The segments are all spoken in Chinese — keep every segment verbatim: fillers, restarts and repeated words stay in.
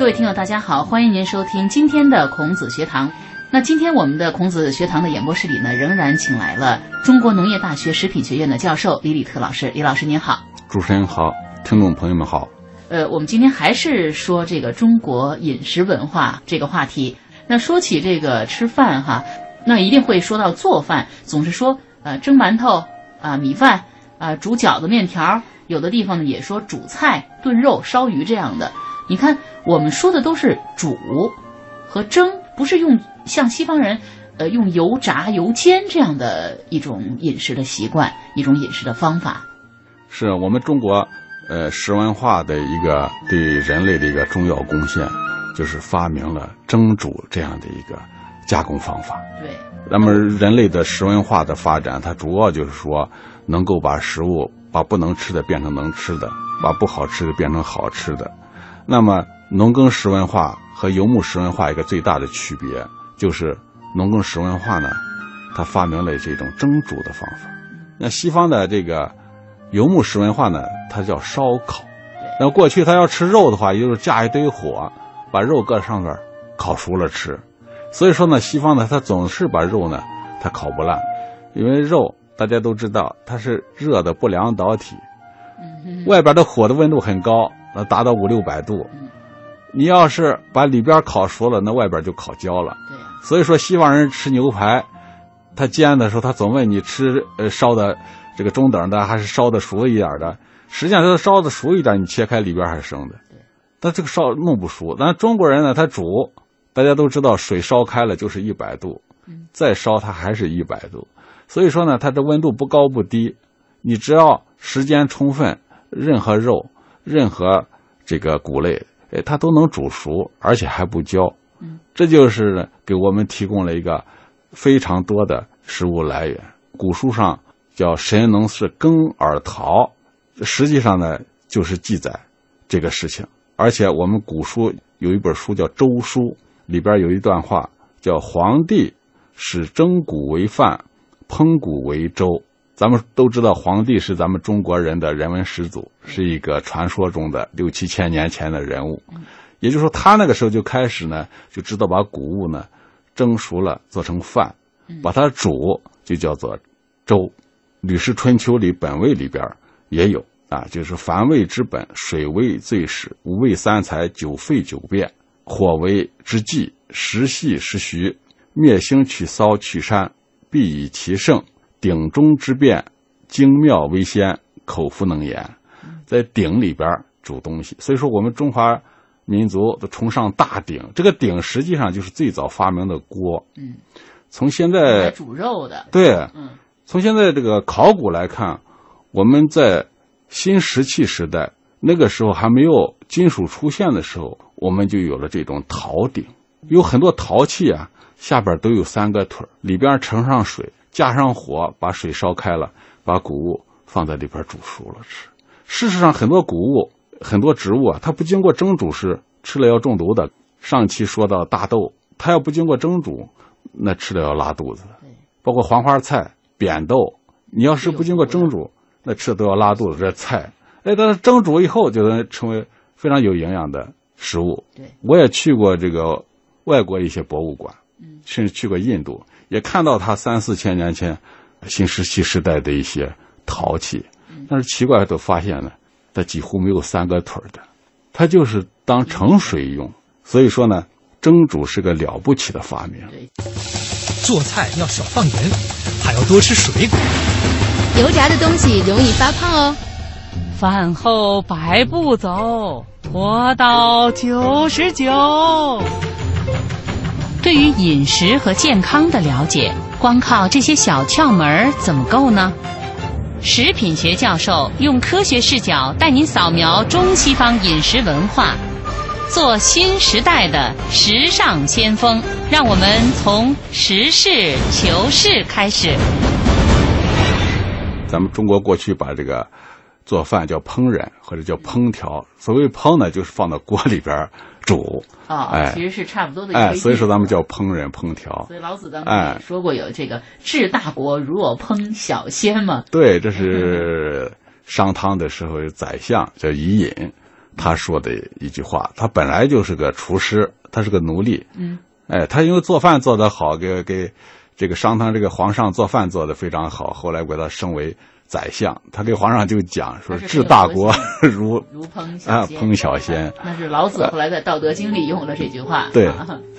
各位听友大家好，欢迎您收听今天的孔子学堂。那今天我们的孔子学堂的演播室里呢，仍然请来了中国农业大学食品学院的教授李李特老师。李老师您好。主持人好，听众朋友们好。呃，我们今天还是说这个中国饮食文化这个话题。那说起这个吃饭哈，那一定会说到做饭，总是说呃蒸馒头啊、呃、米饭啊、呃、煮饺子面条，有的地方呢也说煮菜、炖肉、烧鱼这样的。你看我们说的都是煮和蒸，不是用像西方人呃用油炸、油煎这样的一种饮食的习惯，一种饮食的方法。是我们中国呃食文化的一个对人类的一个重要贡献，就是发明了蒸煮这样的一个加工方法。对，那么人类的食文化的发展，它主要就是说能够把食物，把不能吃的变成能吃的，把不好吃的变成好吃的。那么农耕食文化和游牧食文化一个最大的区别，就是农耕食文化呢，它发明了这种蒸煮的方法。那西方的这个游牧食文化呢，它叫烧烤。那过去它要吃肉的话，也就是架一堆火，把肉搁上面烤熟了吃，所以说呢，西方呢，它总是把肉呢，它烤不烂，因为肉大家都知道它是热的不良导体，外边的火的温度很高，那达到五六百度，你要是把里边烤熟了，那外边就烤焦了。所以说西方人吃牛排，他煎的时候，他总问你吃呃烧的这个中等的还是烧的熟一点的，实际上它烧的熟一点，你切开里边还是生的。但这个烧弄不熟，但中国人呢，他煮，大家都知道水烧开了就是一百度，再烧它还是一百度，所以说呢，它的温度不高不低，你只要时间充分，任何肉、任何这个谷类，哎，它都能煮熟，而且还不焦，这就是给我们提供了一个非常多的食物来源。古书上叫“神农氏耕而陶”，实际上呢就是记载这个事情。而且我们古书有一本书叫《周书》，里边有一段话叫“皇帝使蒸谷为饭，烹谷为粥”。咱们都知道皇帝是咱们中国人的人文始祖，是一个传说中的六七千年前的人物，也就是说他那个时候就开始呢，就知道把谷物呢蒸熟了做成饭，把它煮就叫做粥。《吕氏春秋》里本味里边也有啊，就是凡味之本，水为最始，五味三才，九沸九变，火为之纪，时系时徐，灭星去骚去膻，必以其盛，鼎中之变，精妙为先，口弗能言。在鼎里边煮东西，所以说我们中华民族都崇尚大鼎。这个鼎实际上就是最早发明的锅。嗯，从现在煮肉的，对，嗯，从现在这个考古来看，我们在新石器时代，那个时候还没有金属出现的时候，我们就有了这种陶鼎。有很多陶器啊，下边都有三个腿，里边盛上水，加上火，把水烧开了，把谷物放在里边煮熟了吃。事实上很多谷物、很多植物啊，它不经过蒸煮是吃了要中毒的。上期说到大豆，它要不经过蒸煮，那吃了要拉肚子。包括黄花菜、扁豆，你要是不经过蒸煮，那吃的都要拉肚子，这菜，哎，但是蒸煮以后就能成为非常有营养的食物。对，我也去过这个外国一些博物馆，甚至去过印度，也看到它三四千年前新石器时代的一些陶器，但是奇怪都发现呢，它几乎没有三个腿的，它就是当盛水用。所以说呢，蒸煮是个了不起的发明。做菜要少放盐，还要多吃水果。油炸的东西容易发胖哦。饭后百步走，活到九十九。对于饮食和健康的了解，光靠这些小窍门怎么够呢？食品学教授用科学视角带您扫描中西方饮食文化，做新时代的时尚先锋。让我们从实事求是开始。咱们中国过去把这个做饭叫烹饪或者叫烹调，所谓烹呢，就是放到锅里边煮啊、哦哎，其实是差不多的一个意思。哎，所以说咱们叫烹饪烹调。所以老子咱们也说过有这个治大国如我烹小鲜嘛。对，这是商汤的时候宰相叫伊尹，他说的一句话。他本来就是个厨师，他是个奴隶。嗯，哎，他因为做饭做得好，给给这个商汤这个皇上做饭做得非常好，后来给他升为宰相。他给皇上就讲说，治大国如如烹小啊烹小鲜。那是老子后来在《道德经》里用了这句话。对，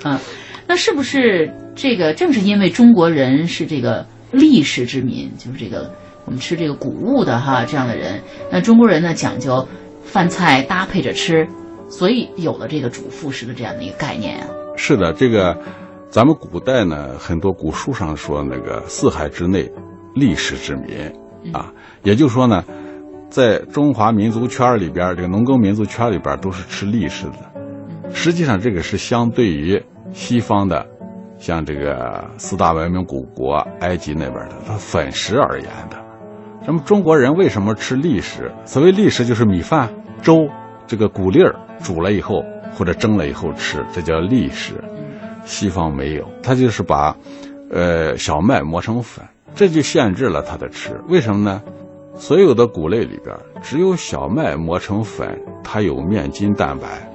嗯，那是不是这个正是因为中国人是这个历史之民，就是这个我们吃这个谷物的哈这样的人，那中国人呢讲究饭菜搭配着吃，所以有了这个主副食的这样的一个概念啊。是的，这个咱们古代呢，很多古书上说那个四海之内，历史之民啊，也就是说呢，在中华民族圈里边，这个农耕民族圈里边都是吃历史的。实际上，这个是相对于西方的，像这个四大文明古国埃及那边的，它粉食而言的。咱们中国人为什么吃粒食？所谓粒食就是米饭、粥，这个谷粒儿煮了以后或者蒸了以后吃，这叫粒食。西方没有，它就是把，呃，小麦磨成粉，这就限制了它的吃。为什么呢？所有的谷类里边，只有小麦磨成粉，它有面筋蛋白，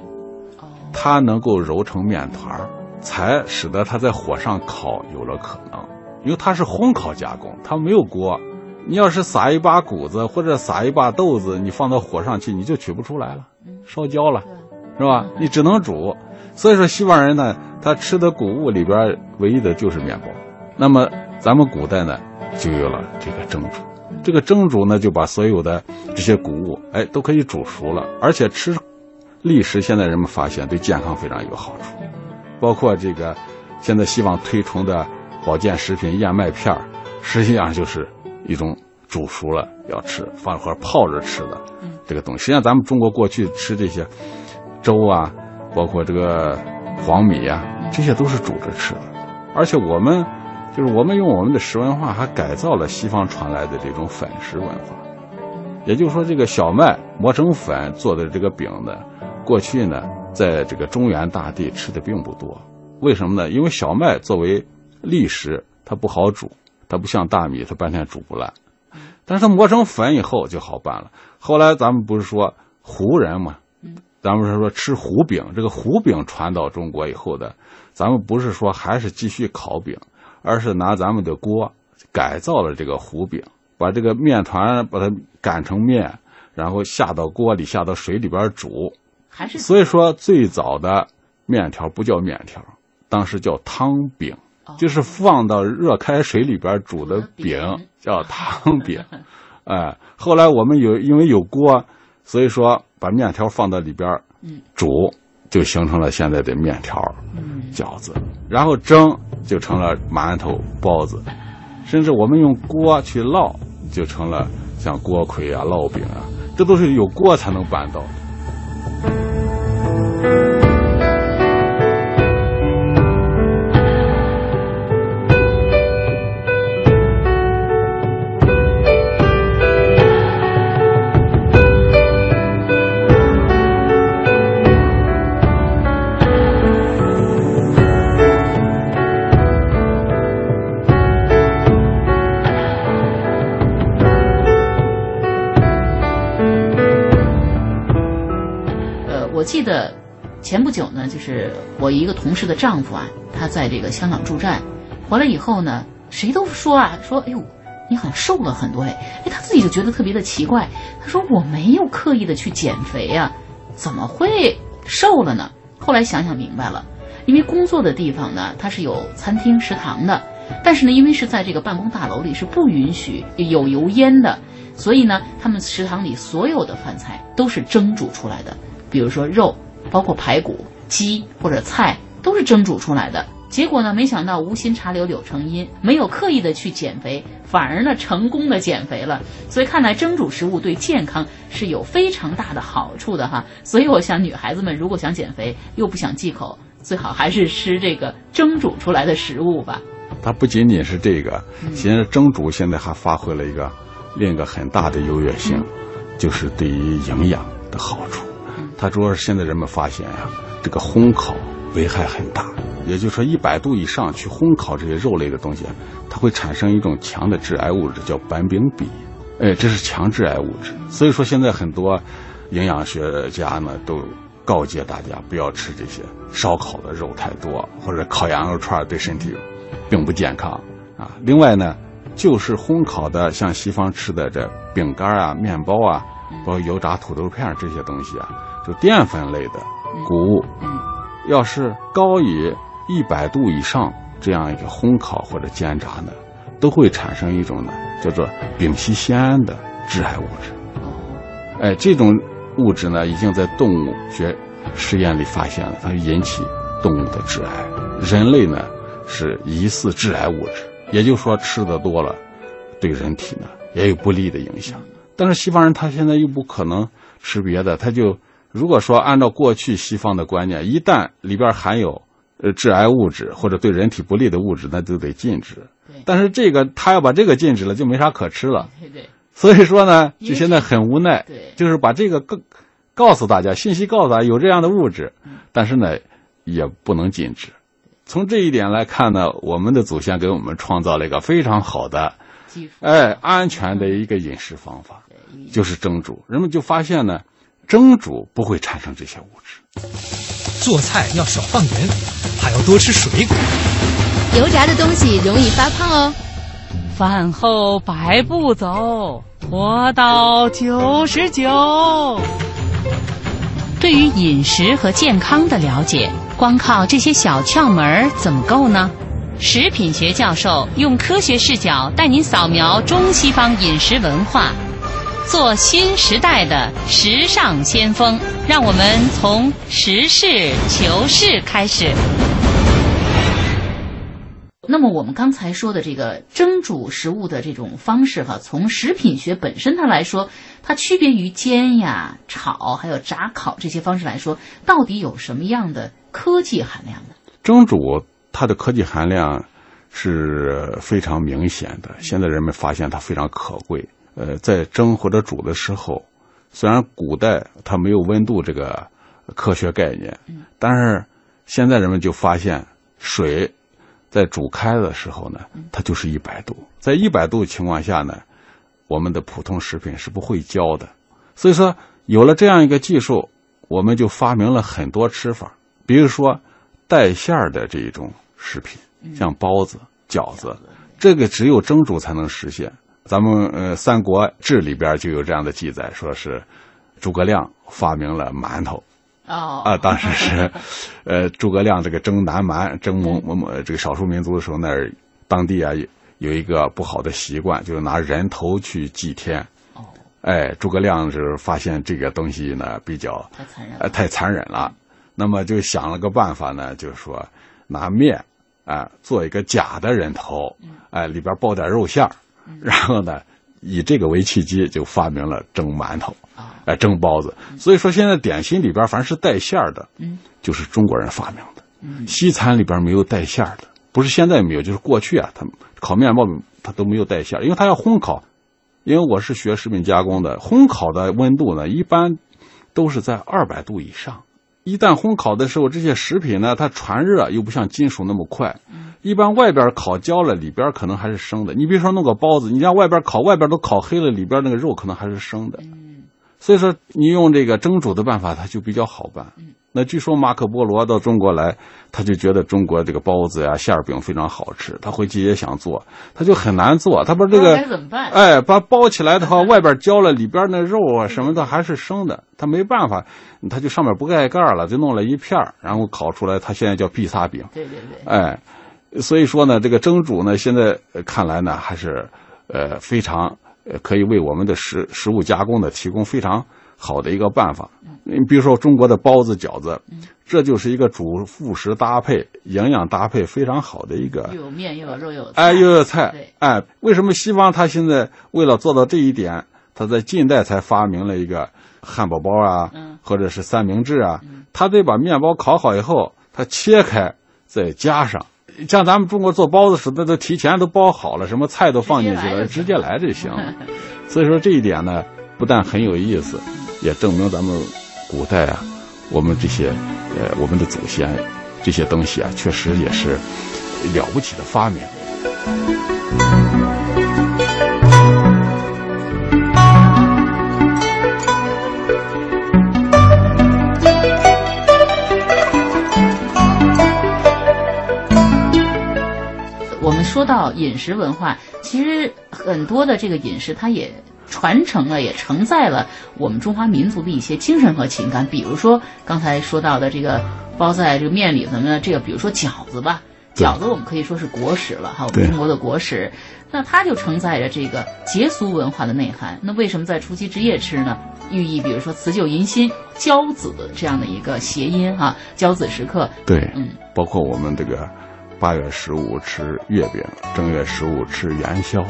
它能够揉成面团儿，才使得它在火上烤有了可能，因为它是烘烤加工，它没有锅。你要是撒一把谷子或者撒一把豆子，你放到火上去，你就取不出来了，烧焦了，是吧？你只能煮。所以说西方人呢，他吃的谷物里边唯一的就是面包。那么咱们古代呢，就有了这个蒸煮。这个蒸煮呢，就把所有的这些谷物，哎，都可以煮熟了，而且吃粒食，现在人们发现对健康非常有好处，包括这个现在西方推崇的保健食品燕麦片，实际上就是一种煮熟了要吃，放或者泡着吃的这个东西。实际上咱们中国过去吃这些粥啊，包括这个黄米啊，这些都是煮着吃的。而且我们就是我们用我们的食文化还改造了西方传来的这种粉食文化。也就是说，这个小麦磨成粉做的这个饼呢，过去呢在这个中原大地吃的并不多。为什么呢？因为小麦作为粒食，它不好煮，它不像大米，它半天煮不烂。但是它磨成粉以后就好办了。后来咱们不是说胡人嘛，咱们是说吃胡饼，这个胡饼传到中国以后的，咱们不是说还是继续烤饼，而是拿咱们的锅改造了这个胡饼，把这个面团把它擀成面，然后下到锅里，下到水里边煮。还是所以说最早的面条不叫面条，当时叫汤饼。就是放到热开水里边煮的饼叫汤饼。哎，后来我们有因为有锅，所以说把面条放到里边煮，就形成了现在的面条、饺子，然后蒸就成了馒头、包子，甚至我们用锅去烙就成了像锅盔啊、烙饼啊，这都是有锅才能办到的。记得前不久呢，就是我一个同事的丈夫啊，他在这个香港驻站，回来以后呢，谁都说啊，说哎呦，你好像瘦了很多哎，哎，他自己就觉得特别的奇怪，他说我没有刻意的去减肥啊，怎么会瘦了呢？后来想想明白了，因为工作的地方呢，它是有餐厅食堂的，但是呢，因为是在这个办公大楼里是不允许有油烟的，所以呢，他们食堂里所有的饭菜都是蒸煮出来的。比如说肉，包括排骨、鸡或者菜，都是蒸煮出来的。结果呢，没想到无心插柳柳成荫，没有刻意的去减肥，反而呢成功的减肥了。所以看来蒸煮食物对健康是有非常大的好处的哈。所以我想女孩子们如果想减肥又不想忌口，最好还是吃这个蒸煮出来的食物吧。它不仅仅是这个，其实蒸煮现在还发挥了一个另一个很大的优越性，嗯、就是对于营养的好处。他主要是现在人们发现呀、啊，这个烘烤危害很大，也就是说一百度以上去烘烤这些肉类的东西，它会产生一种强的致癌物质，叫苯丙芘，哎，这是强致癌物质。所以说现在很多营养学家呢都告诫大家不要吃这些烧烤的肉太多，或者烤羊肉串对身体并不健康啊。另外呢，就是烘烤的，像西方吃的这饼干啊、面包啊，包括油炸土豆片这些东西啊，就淀粉类的谷物，要是高于一百度以上这样一个烘烤或者煎炸呢，都会产生一种呢叫做丙烯酰胺的致癌物质。哎，这种物质呢，已经在动物学实验里发现了，它引起动物的致癌。人类呢是疑似致癌物质，也就是说吃的多了，对人体呢也有不利的影响。但是西方人他现在又不可能吃别的，他就如果说按照过去西方的观念，一旦里边含有呃致癌物质或者对人体不利的物质，那就得禁止。但是这个他要把这个禁止了，就没啥可吃了。对对。所以说呢，就现在很无奈，就是把这个更告诉大家，信息告诉大家有这样的物质，但是呢，也不能禁止。从这一点来看呢，我们的祖先给我们创造了一个非常好的、哎安全的一个饮食方法，就是蒸煮。人们就发现呢，蒸煮不会产生这些物质。做菜要少放盐，还要多吃水果。油炸的东西容易发胖哦。饭后百步走，活到九十九。对于饮食和健康的了解，光靠这些小窍门怎么够呢？食品学教授用科学视角带您扫描中西方饮食文化，做新时代的时尚先锋。让我们从实事求是开始。那么我们刚才说的这个蒸煮食物的这种方式哈，从食品学本身它来说，它区别于煎呀、炒还有炸烤这些方式来说，到底有什么样的科技含量呢？蒸煮它的科技含量是非常明显的，现在人们发现它非常可贵。呃，在蒸或者煮的时候，虽然古代它没有温度这个科学概念，但是现在人们就发现水在煮开的时候呢，它就是一百度。在一百度情况下呢，我们的普通食品是不会焦的。所以说，有了这样一个技术，我们就发明了很多吃法，比如说带馅儿的这一种食品，像包子、饺子，这个只有蒸煮才能实现。咱们呃《三国志》里边就有这样的记载，说是诸葛亮发明了馒头。哦、oh. 啊，当时是，呃，诸葛亮这个征南蛮、征蒙蒙这个少数民族的时候，那儿当地啊有一个不好的习惯，就是拿人头去祭天。哦，哎，诸葛亮是发现这个东西呢比较太残忍了、呃，太残忍了。那么就想了个办法呢，就是说拿面啊、呃、做一个假的人头，哎、呃、里边包点肉馅儿，然后呢以这个为契机就发明了蒸馒头。哎，蒸包子。所以说现在点心里边凡是带馅儿的，嗯，就是中国人发明的。嗯，西餐里边没有带馅儿的，不是现在没有，就是过去啊，他烤面包他都没有带馅儿，因为他要烘烤。因为我是学食品加工的，烘烤的温度呢，一般都是在二百度以上。一旦烘烤的时候，这些食品呢，它传热又不像金属那么快。一般外边烤焦了，里边可能还是生的。你比如说弄个包子，你像外边烤，外边都烤黑了，里边那个肉可能还是生的。所以说你用这个蒸煮的办法，它就比较好办。那据说马可波罗到中国来，他就觉得中国这个包子呀、馅饼非常好吃，他回去也想做，他就很难做。他把这个哎，把包起来的话，外边焦了，里边那肉啊什么的还是生的，他没办法，他就上面不盖盖了，就弄了一片，然后烤出来，他现在叫披萨饼。对对对。哎，所以说呢，这个蒸煮呢，现在看来呢，还是呃非常。可以为我们的食食物加工的提供非常好的一个办法。你比如说中国的包子、饺子，这就是一个主副食搭配、营养搭配非常好的一个。又有面，又有肉，又有菜。哎，又有菜。哎，为什么西方他现在为了做到这一点，他在近代才发明了一个汉堡包啊，嗯、或者是三明治啊？嗯、他得把面包烤好以后，他切开再加上。像咱们中国做包子时，那都提前都包好了，什么菜都放进去了，直接来就行了。所以说这一点呢，不但很有意思，也证明咱们古代啊，我们这些呃我们的祖先这些东西啊，确实也是了不起的发明。说到饮食文化，其实很多的这个饮食它也传承了，也承载了我们中华民族的一些精神和情感。比如说刚才说到的这个包在这个面里头呢，这个比如说饺子吧，饺子我们可以说是国食了哈，我们中国的国食，那它就承载着这个节俗文化的内涵。那为什么在除夕之夜吃呢？寓意比如说辞旧迎新、交子这样的一个谐音哈、啊，交子时刻。对，嗯，包括我们这个八月十五吃月饼，正月十五吃元宵，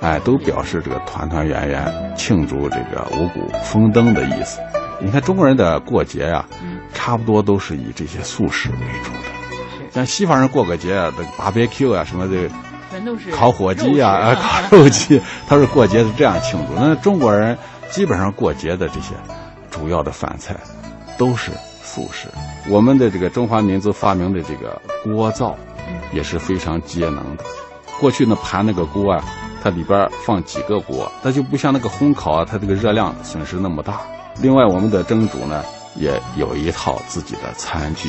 哎，都表示这个团团圆圆，庆祝这个五谷丰登的意思。你看中国人的过节呀、啊，嗯、差不多都是以这些素食为主的。像西方人过个节啊，这 B B Q 啊，什么的，全都是烤火鸡啊，啊烤肉鸡，他是过节是这样庆祝。那中国人基本上过节的这些主要的饭菜都是素食。我们的这个中华民族发明的这个锅灶也是非常节能的。过去呢盘那个锅啊，它里边放几个锅，它就不像那个烘烤啊，它这个热量损失那么大。另外我们的蒸煮呢也有一套自己的餐具。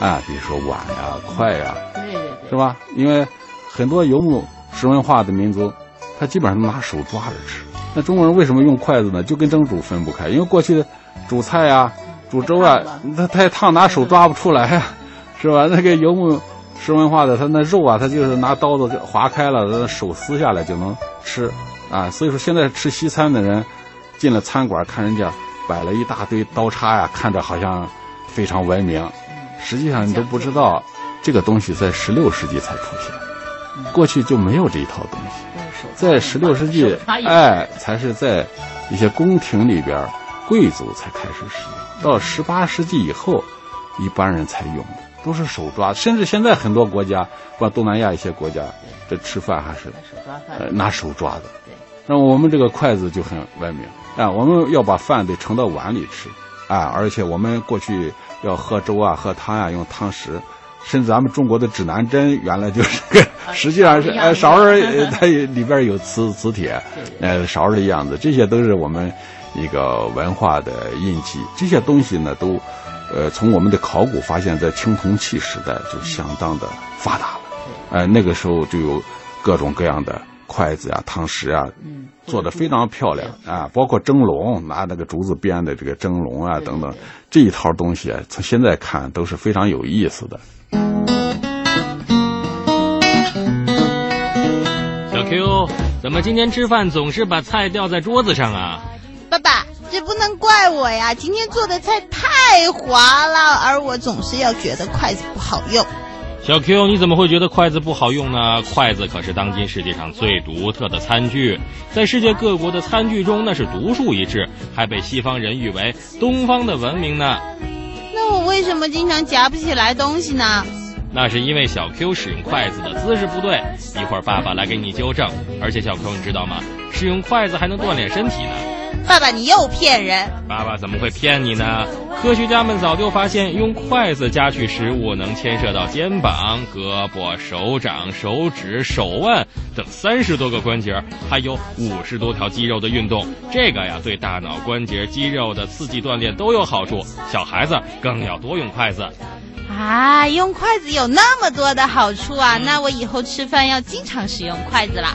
啊，比如说碗呀、筷呀，对对对，是吧？因为很多游牧食文化的民族，他基本上拿手抓着吃。那中国人为什么用筷子呢？就跟蒸煮分不开，因为过去煮菜呀、煮粥啊，它太烫，拿手抓不出来呀，是吧？那个游牧食文化的，他那肉啊，他就是拿刀子划开了，手撕下来就能吃啊。所以说，现在吃西餐的人进了餐馆，看人家摆了一大堆刀叉呀，看着好像非常文明。实际上你都不知道，这个东西在十六世纪才出现，过去就没有这一套东西。在十六世纪，哎，才是在一些宫廷里边，贵族才开始使用。到十八世纪以后，一般人才用，都是手抓。甚至现在很多国家，包括东南亚一些国家，这吃饭还是呃拿手抓的。那我们这个筷子就很文明啊，我们要把饭得盛到碗里吃。啊，而且我们过去要喝粥啊、喝汤啊，用汤匙，甚至咱们中国的指南针原来就是个，实际上是呃、啊、勺儿，它里边有磁磁铁，呃勺儿的样子，这些都是我们一个文化的印记。这些东西呢，都呃从我们的考古发现，在青铜器时代就相当的发达了。呃，那个时候就有各种各样的筷子啊、汤匙啊，嗯，做得非常漂亮啊！包括蒸笼，拿那个竹子编的这个蒸笼啊，等等，这一套东西，从现在看都是非常有意思的。小 Q， 怎么今天吃饭总是把菜掉在桌子上啊？爸爸，这不能怪我呀！今天做的菜太滑了，而我总是要觉得筷子不好用。小 Q， 你怎么会觉得筷子不好用呢？筷子可是当今世界上最独特的餐具，在世界各国的餐具中那是独树一帜，还被西方人誉为东方的文明呢。那我为什么经常夹不起来东西呢？那是因为小 Q 使用筷子的姿势不对，一会儿爸爸来给你纠正。而且小 Q 你知道吗，使用筷子还能锻炼身体呢。爸爸，你又骗人！爸爸怎么会骗你呢？科学家们早就发现，用筷子夹取食物能牵涉到肩膀、胳膊、手掌、手指、手腕等三十多个关节，还有五十多条肌肉的运动。这个呀，对大脑、关节、肌肉的刺激锻炼都有好处。小孩子更要多用筷子。啊，用筷子有那么多的好处啊！那我以后吃饭要经常使用筷子啦。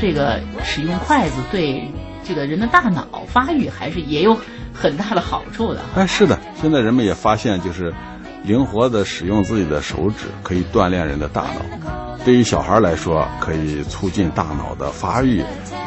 这个使用筷子对这个人的大脑发育还是也有很大的好处的。哎，是的，现在人们也发现，就是灵活的使用自己的手指可以锻炼人的大脑。对于小孩来说，可以促进大脑的发育，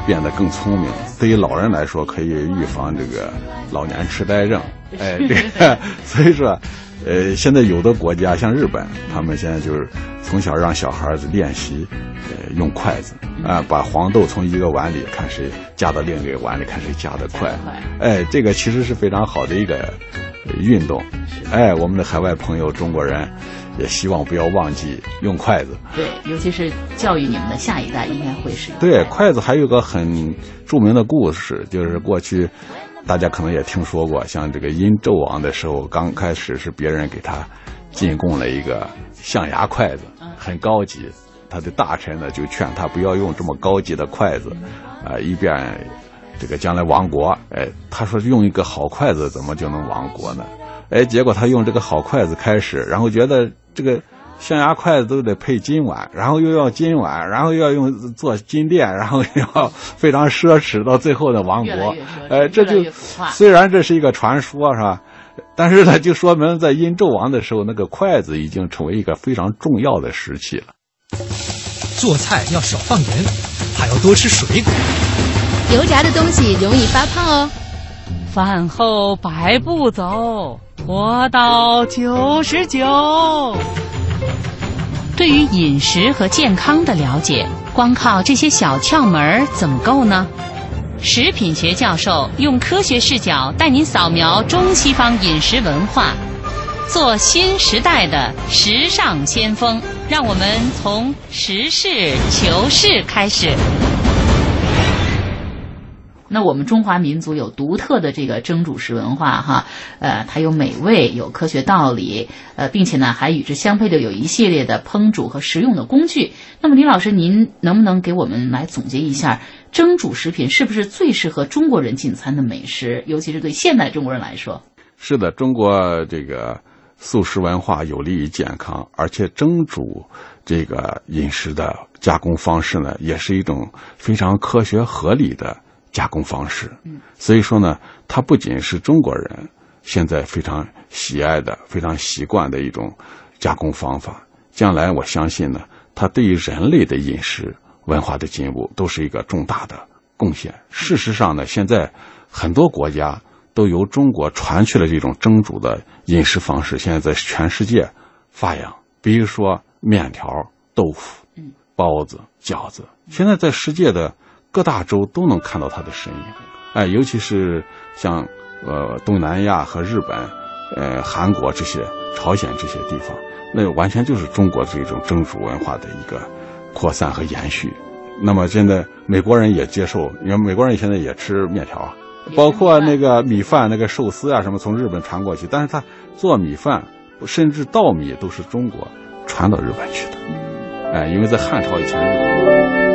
变得更聪明；对于老人来说，可以预防这个老年痴呆症。哎，这个，所以说。呃，现在有的国家像日本，他们现在就是从小让小孩子练习，呃，用筷子啊、呃，把黄豆从一个碗里看谁夹到另一个碗里，看谁夹得快。哎，这个其实是非常好的一个运动。哎，我们的海外朋友中国人也希望不要忘记用筷子。对，尤其是教育你们的下一代应该会使用。对，筷子还有个很著名的故事，就是过去。大家可能也听说过，像这个殷纣王的时候，刚开始是别人给他进贡了一个象牙筷子，很高级。他的大臣呢就劝他不要用这么高级的筷子，啊、呃，以便这个将来亡国。哎，他说用一个好筷子怎么就能亡国呢？哎，结果他用这个好筷子开始，然后觉得这个象牙筷子都得配金碗，然后又要金碗，然后又要用做金店，然后要非常奢侈，到最后的王国，哎，这就虽然这是一个传说是吧，但是呢，就说明在殷纣王的时候，那个筷子已经成为一个非常重要的时期了。做菜要少放盐，还要多吃水果。油炸的东西容易发胖哦。饭后百步走，活到九十九。对于饮食和健康的了解，光靠这些小窍门怎么够呢？食品学教授用科学视角带您扫描中西方饮食文化，做新时代的时尚先锋。让我们从实事求是开始。那我们中华民族有独特的这个蒸煮食文化哈，呃，它有美味，有科学道理，呃，并且呢还与之相配的有一系列的烹煮和食用的工具。那么李老师，您能不能给我们来总结一下，蒸煮食品是不是最适合中国人进餐的美食，尤其是对现代中国人来说？是的，中国这个素食文化有利于健康，而且蒸煮这个饮食的加工方式呢，也是一种非常科学合理的加工方式。所以说呢，它不仅是中国人现在非常喜爱的、非常习惯的一种加工方法，将来我相信呢，它对于人类的饮食文化的进步都是一个重大的贡献。事实上呢，现在很多国家都由中国传去了这种蒸煮的饮食方式，现在在全世界发扬，比如说面条、豆腐、包子、饺子，现在在世界的各大洲都能看到它的身影。哎，尤其是像呃东南亚和日本、呃韩国这些、朝鲜这些地方，那完全就是中国这种蒸煮文化的一个扩散和延续。那么现在美国人也接受，因为美国人现在也吃面条，包括那个米饭、那个寿司啊什么，从日本传过去，但是他做米饭甚至稻米都是中国传到日本去的。哎，因为在汉朝以前。